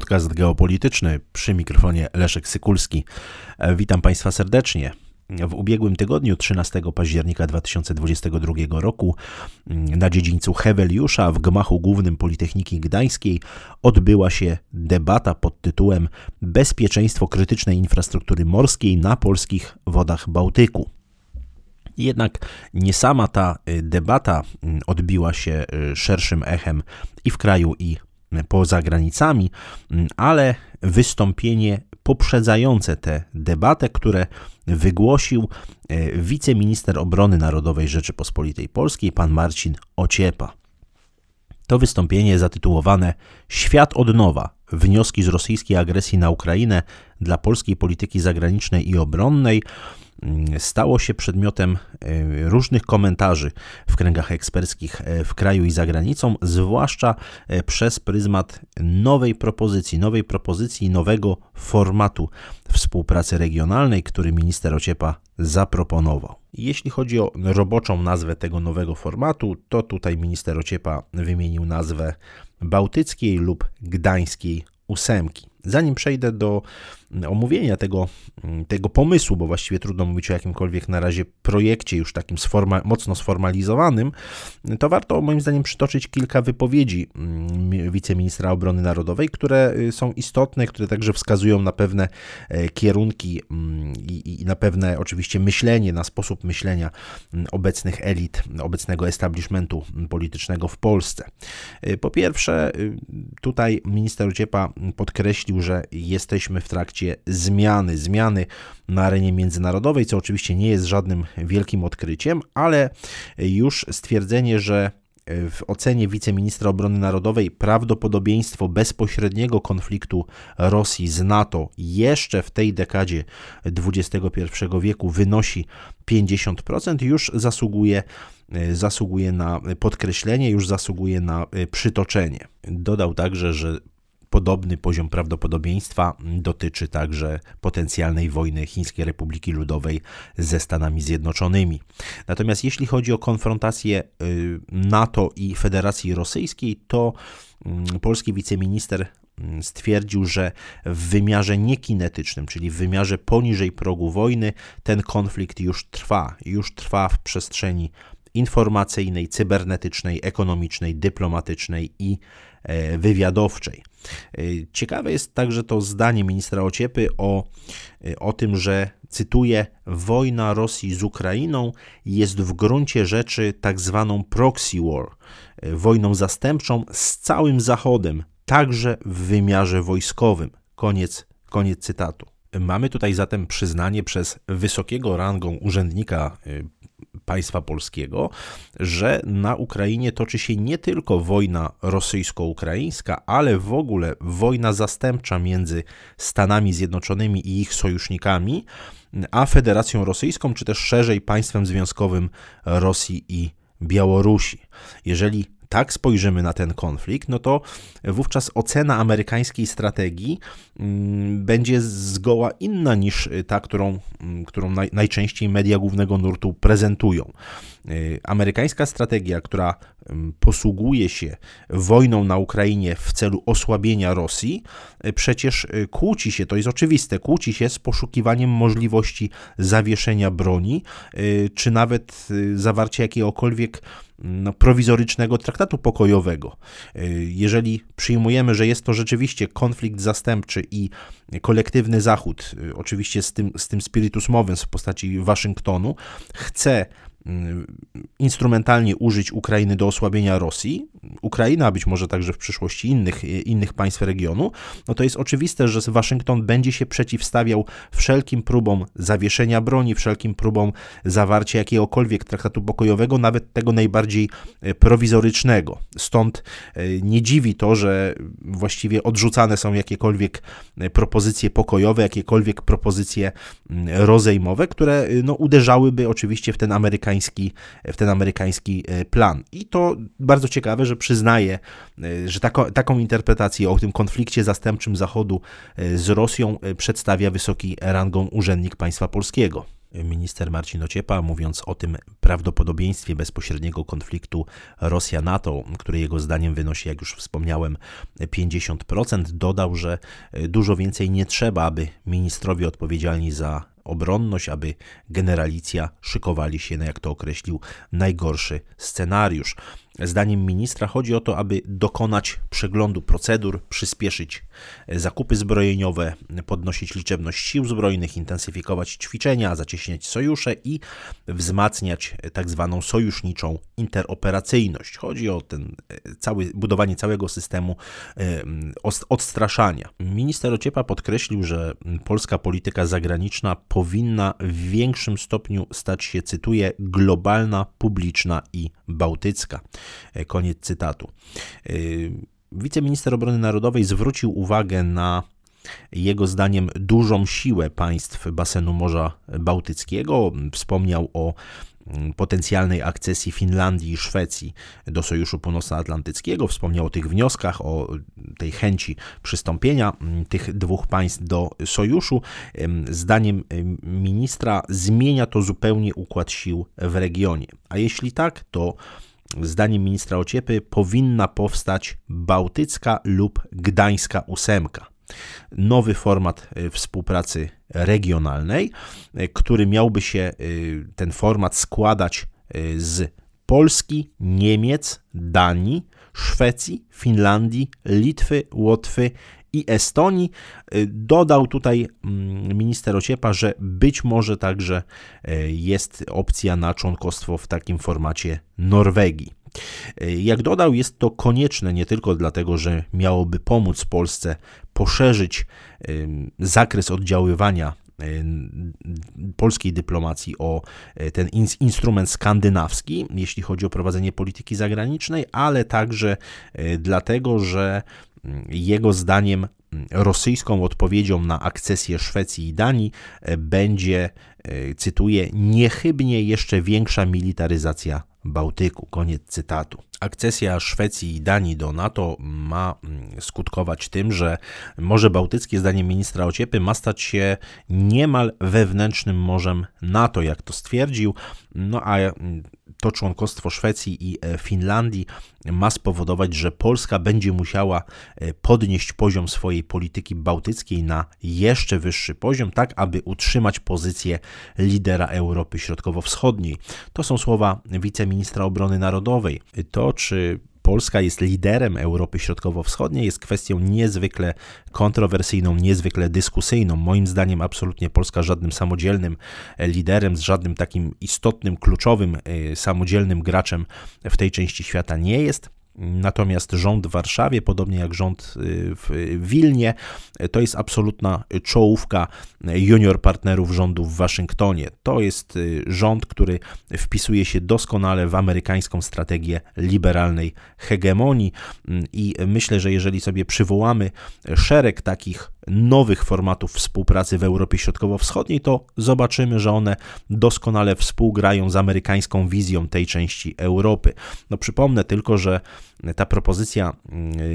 podcast geopolityczny, przy mikrofonie Leszek Sykulski. Witam Państwa serdecznie. W ubiegłym tygodniu, 13 października 2022 roku, na dziedzińcu Heweliusza w gmachu głównym Politechniki Gdańskiej odbyła się debata pod tytułem Bezpieczeństwo krytycznej infrastruktury morskiej na polskich wodach Bałtyku. Jednak nie sama ta debata odbiła się szerszym echem i w kraju, i poza granicami, ale wystąpienie poprzedzające tę debatę, które wygłosił wiceminister obrony narodowej Rzeczypospolitej Polskiej, pan Marcin Ociepa. To wystąpienie zatytułowane Świat od nowa. Wnioski z rosyjskiej agresji na Ukrainę dla polskiej polityki zagranicznej i obronnej stało się przedmiotem różnych komentarzy w kręgach eksperckich w kraju i za granicą, zwłaszcza przez pryzmat nowej propozycji, nowego formatu współpracy regionalnej, który minister Ociepa zaproponował. Jeśli chodzi o roboczą nazwę tego nowego formatu, to tutaj minister Ociepa wymienił nazwę Bałtyckiej lub Gdańskiej Ósemki. Zanim przejdę do omówienia tego pomysłu, bo właściwie trudno mówić o jakimkolwiek na razie projekcie już takim mocno sformalizowanym, to warto moim zdaniem przytoczyć kilka wypowiedzi wiceministra obrony narodowej, które są istotne, które także wskazują na pewne kierunki i na pewne oczywiście myślenie, na sposób myślenia obecnych elit, obecnego establishmentu politycznego w Polsce. Po pierwsze, tutaj minister Ociepa podkreślił, że jesteśmy w trakcie zmiany na arenie międzynarodowej, co oczywiście nie jest żadnym wielkim odkryciem, ale już stwierdzenie, że w ocenie wiceministra obrony narodowej prawdopodobieństwo bezpośredniego konfliktu Rosji z NATO jeszcze w tej dekadzie XXI wieku wynosi 50%, już zasługuje na podkreślenie, już zasługuje na przytoczenie. Dodał także, że podobny poziom prawdopodobieństwa dotyczy także potencjalnej wojny Chińskiej Republiki Ludowej ze Stanami Zjednoczonymi. Natomiast jeśli chodzi o konfrontację NATO i Federacji Rosyjskiej, to polski wiceminister stwierdził, że w wymiarze niekinetycznym, czyli w wymiarze poniżej progu wojny, ten konflikt już trwa w przestrzeni informacyjnej, cybernetycznej, ekonomicznej, dyplomatycznej i wywiadowczej. Ciekawe jest także to zdanie ministra Ociepy o tym, że, cytuję, wojna Rosji z Ukrainą jest w gruncie rzeczy tak zwaną proxy war, wojną zastępczą z całym Zachodem, także w wymiarze wojskowym. Koniec cytatu. Mamy tutaj zatem przyznanie przez wysokiego rangą urzędnika państwa polskiego, że na Ukrainie toczy się nie tylko wojna rosyjsko-ukraińska, ale w ogóle wojna zastępcza między Stanami Zjednoczonymi i ich sojusznikami, a Federacją Rosyjską, czy też szerzej państwem związkowym Rosji i Białorusi. Jeżeli tak spojrzymy na ten konflikt, no to wówczas ocena amerykańskiej strategii będzie zgoła inna niż ta, którą najczęściej media głównego nurtu prezentują. Amerykańska strategia, która posługuje się wojną na Ukrainie w celu osłabienia Rosji, przecież kłóci się, to jest oczywiste, kłóci się z poszukiwaniem możliwości zawieszenia broni, czy nawet zawarcia jakiegokolwiek prowizorycznego traktatu pokojowego. Jeżeli przyjmujemy, że jest to rzeczywiście konflikt zastępczy i kolektywny Zachód, oczywiście z tym spiritus movens w postaci Waszyngtonu, chce instrumentalnie użyć Ukrainy do osłabienia Rosji, Ukraina, a być może także w przyszłości innych państw regionu, no to jest oczywiste, że Waszyngton będzie się przeciwstawiał wszelkim próbom zawieszenia broni, wszelkim próbom zawarcia jakiegokolwiek traktatu pokojowego, nawet tego najbardziej prowizorycznego. Stąd nie dziwi to, że właściwie odrzucane są jakiekolwiek propozycje pokojowe, jakiekolwiek propozycje rozejmowe, które uderzałyby oczywiście w ten amerykański plan. I to bardzo ciekawe, że przyznaje, że taką interpretację o tym konflikcie zastępczym Zachodu z Rosją przedstawia wysoki rangą urzędnik państwa polskiego. Minister Marcin Ociepa, mówiąc o tym prawdopodobieństwie bezpośredniego konfliktu Rosja-NATO, który jego zdaniem wynosi, jak już wspomniałem, 50%, dodał, że dużo więcej nie trzeba, aby ministrowie odpowiedzialni za obronność, aby generalicja szykowali się na, jak to określił, najgorszy scenariusz. Zdaniem ministra chodzi o to, aby dokonać przeglądu procedur, przyspieszyć zakupy zbrojeniowe, podnosić liczebność sił zbrojnych, intensyfikować ćwiczenia, zacieśniać sojusze i wzmacniać tak zwaną sojuszniczą interoperacyjność. Chodzi o budowanie całego systemu odstraszania. Minister Ociepa podkreślił, że polska polityka zagraniczna powinna w większym stopniu stać się, cytuję, globalna, publiczna i bałtycka. Koniec cytatu. Wiceminister Obrony Narodowej zwrócił uwagę na jego zdaniem dużą siłę państw basenu Morza Bałtyckiego. Wspomniał o potencjalnej akcesji Finlandii i Szwecji do Sojuszu Północnoatlantyckiego. Wspomniał o tych wnioskach, o tej chęci przystąpienia tych dwóch państw do sojuszu. Zdaniem ministra zmienia to zupełnie układ sił w regionie. A jeśli tak, to zdaniem ministra Ociepy powinna powstać bałtycka lub gdańska ósemka. Nowy format współpracy regionalnej, który miałby się ten format składać z Polski, Niemiec, Danii, Szwecji, Finlandii, Litwy, Łotwy i Estonii. Dodał tutaj minister Ociepa, że być może także jest opcja na członkostwo w takim formacie Norwegii. Jak dodał, jest to konieczne nie tylko dlatego, że miałoby pomóc Polsce poszerzyć zakres oddziaływania polskiej dyplomacji o ten instrument skandynawski, jeśli chodzi o prowadzenie polityki zagranicznej, ale także dlatego, że jego zdaniem rosyjską odpowiedzią na akcesję Szwecji i Danii będzie, cytuję, niechybnie jeszcze większa militaryzacja Bałtyku. Koniec cytatu. Akcesja Szwecji i Danii do NATO ma skutkować tym, że Morze Bałtyckie, zdaniem ministra Ociepy, ma stać się niemal wewnętrznym morzem NATO, jak to stwierdził. No a to członkostwo Szwecji i Finlandii ma spowodować, że Polska będzie musiała podnieść poziom swojej polityki bałtyckiej na jeszcze wyższy poziom, tak aby utrzymać pozycję lidera Europy Środkowo-Wschodniej. To są słowa wiceministra Obrony Narodowej. To, czy Polska jest liderem Europy Środkowo-Wschodniej, jest kwestią niezwykle kontrowersyjną, niezwykle dyskusyjną. Moim zdaniem absolutnie Polska żadnym samodzielnym liderem, z żadnym takim istotnym, kluczowym, samodzielnym graczem w tej części świata nie jest. Natomiast rząd w Warszawie, podobnie jak rząd w Wilnie, to jest absolutna czołówka junior partnerów rządu w Waszyngtonie. To jest rząd, który wpisuje się doskonale w amerykańską strategię liberalnej hegemonii i myślę, że jeżeli sobie przywołamy szereg takich nowych formatów współpracy w Europie Środkowo-Wschodniej, to zobaczymy, że one doskonale współgrają z amerykańską wizją tej części Europy. No przypomnę tylko, że ta propozycja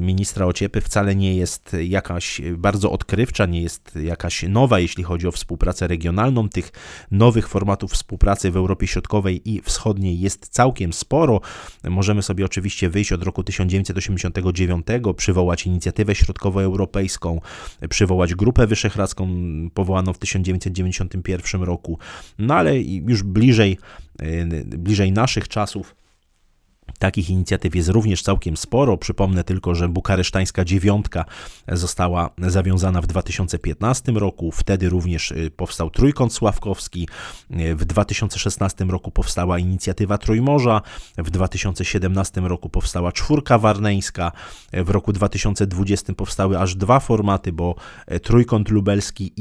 ministra Ociepy wcale nie jest jakaś bardzo odkrywcza, nie jest jakaś nowa, jeśli chodzi o współpracę regionalną. Tych nowych formatów współpracy w Europie Środkowej i Wschodniej jest całkiem sporo. Możemy sobie oczywiście wyjść od roku 1989, przywołać inicjatywę środkowoeuropejską, przywołać Grupę Wyszehradzką powołaną w 1991 roku, no ale już bliżej naszych czasów takich inicjatyw jest również całkiem sporo. Przypomnę tylko, że bukaresztańska dziewiątka została zawiązana w 2015 roku. Wtedy również powstał Trójkąt Sławkowski. W 2016 roku powstała inicjatywa Trójmorza. W 2017 roku powstała Czwórka Warneńska. W roku 2020 powstały aż dwa formaty, bo Trójkąt Lubelski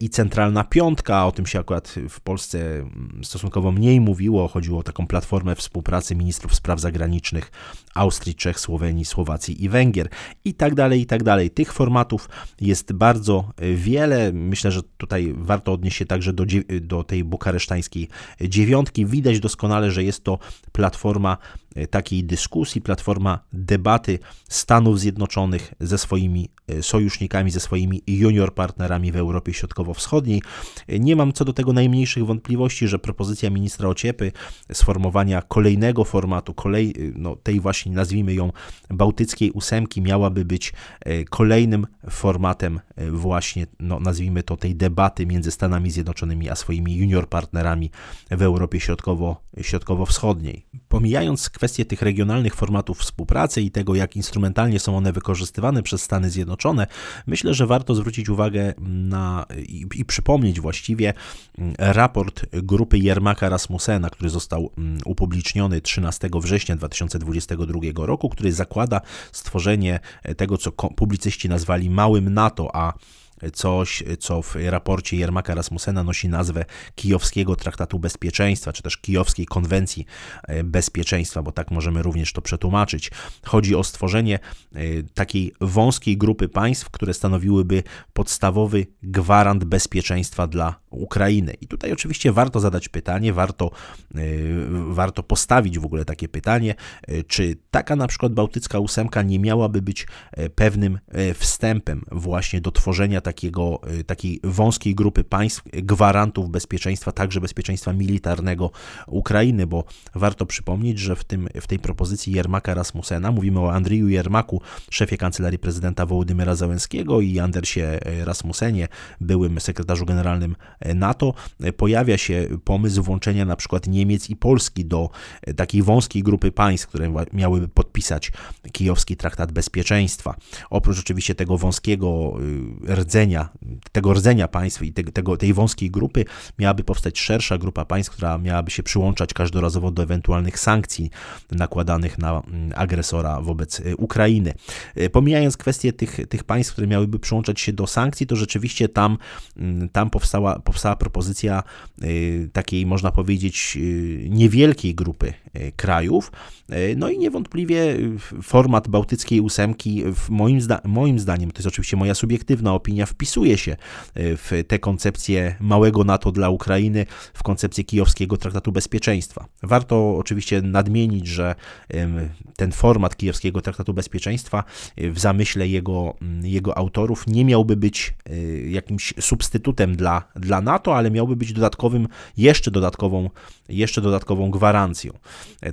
i Centralna Piątka. O tym się akurat w Polsce stosunkowo mniej mówiło. Chodziło o taką platformę współpracy ministrów spraw zagranicznych Austrii, Czech, Słowenii, Słowacji i Węgier i tak dalej, i tak dalej. Tych formatów jest bardzo wiele. Myślę, że tutaj warto odnieść się także do tej bukaresztańskiej dziewiątki. Widać doskonale, że jest to platforma takiej dyskusji, platforma debaty Stanów Zjednoczonych ze swoimi sojusznikami, ze swoimi junior partnerami w Europie Środkowo-Wschodniej. Nie mam co do tego najmniejszych wątpliwości, że propozycja ministra Ociepy sformowania kolejnego formatu, tej właśnie, nazwijmy ją, bałtyckiej ósemki, miałaby być kolejnym formatem właśnie, nazwijmy to, tej debaty między Stanami Zjednoczonymi a swoimi junior partnerami w Europie Środkowo-Wschodniej. Pomijając kwestię tych regionalnych formatów współpracy i tego, jak instrumentalnie są one wykorzystywane przez Stany Zjednoczone, myślę, że warto zwrócić uwagę na i przypomnieć właściwie raport grupy Jermaka Rasmussena, który został upubliczniony 13 września 2022 roku, który zakłada stworzenie tego, co publicyści nazwali małym NATO, a coś, co w raporcie Jermaka Rasmussena nosi nazwę Kijowskiego Traktatu Bezpieczeństwa, czy też Kijowskiej Konwencji Bezpieczeństwa, bo tak możemy również to przetłumaczyć. Chodzi o stworzenie takiej wąskiej grupy państw, które stanowiłyby podstawowy gwarant bezpieczeństwa dla Ukrainy. I tutaj oczywiście warto zadać pytanie, warto postawić w ogóle takie pytanie, czy taka na przykład bałtycka ósemka nie miałaby być pewnym wstępem właśnie do tworzenia takiej wąskiej grupy państw, gwarantów bezpieczeństwa, także bezpieczeństwa militarnego Ukrainy, bo warto przypomnieć, że w tej propozycji Jermaka Rasmussena mówimy o Andriju Jermaku, szefie Kancelarii Prezydenta Wołodymyra Zełenskiego, i Andersie Rasmussenie, byłym sekretarzu generalnym NATO. Pojawia się pomysł włączenia na przykład Niemiec i Polski do takiej wąskiej grupy państw, które miałyby podpisać Kijowski Traktat Bezpieczeństwa. Oprócz oczywiście tego wąskiego rdzenia państw i tej wąskiej grupy miałaby powstać szersza grupa państw, która miałaby się przyłączać każdorazowo do ewentualnych sankcji nakładanych na agresora wobec Ukrainy. Pomijając kwestię tych państw, które miałyby przyłączać się do sankcji, to rzeczywiście tam powstała propozycja takiej, można powiedzieć, niewielkiej grupy krajów. No i niewątpliwie format bałtyckiej ósemki, moim zdaniem, to jest oczywiście moja subiektywna opinia, wpisuje się w tę koncepcję małego NATO dla Ukrainy, w koncepcję Kijowskiego Traktatu Bezpieczeństwa. Warto oczywiście nadmienić, że ten format Kijowskiego Traktatu Bezpieczeństwa w zamyśle jego autorów nie miałby być jakimś substytutem dla NATO, ale miałby być dodatkową gwarancją.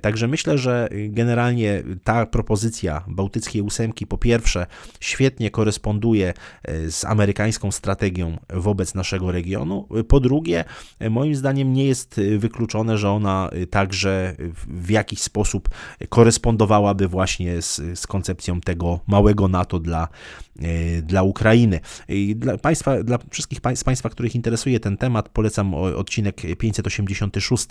Także myślę, że generalnie ta propozycja bałtyckiej ósemki, po pierwsze, świetnie koresponduje z amerykańską strategią wobec naszego regionu. Po drugie, moim zdaniem nie jest wykluczone, że ona także w jakiś sposób korespondowałaby właśnie z koncepcją tego małego NATO dla Ukrainy. Dla wszystkich z Państwa, których interesuje ten temat, polecam odcinek 586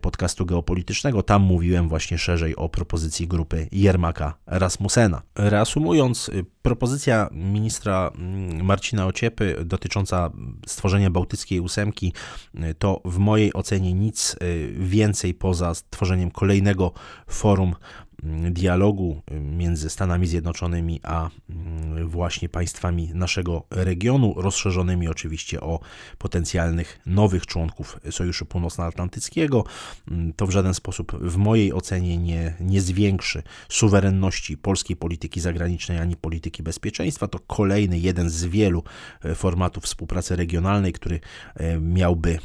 podcastu geopolitycznego. Tam mówiłem właśnie szerzej o propozycji grupy Jermaka Rasmussena. Reasumując, propozycja ministra Marcina Ociepy dotycząca stworzenia bałtyckiej ósemki to w mojej ocenie nic więcej poza stworzeniem kolejnego forum dialogu między Stanami Zjednoczonymi a właśnie państwami naszego regionu, rozszerzonymi oczywiście o potencjalnych nowych członków Sojuszu Północnoatlantyckiego. To w żaden sposób w mojej ocenie nie zwiększy suwerenności polskiej polityki zagranicznej ani polityki bezpieczeństwa. To kolejny, jeden z wielu formatów współpracy regionalnej, który miałby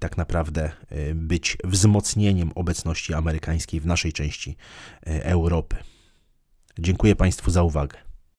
tak naprawdę być wzmocnieniem obecności amerykańskiej w naszej części Europy. Dziękuję Państwu za uwagę.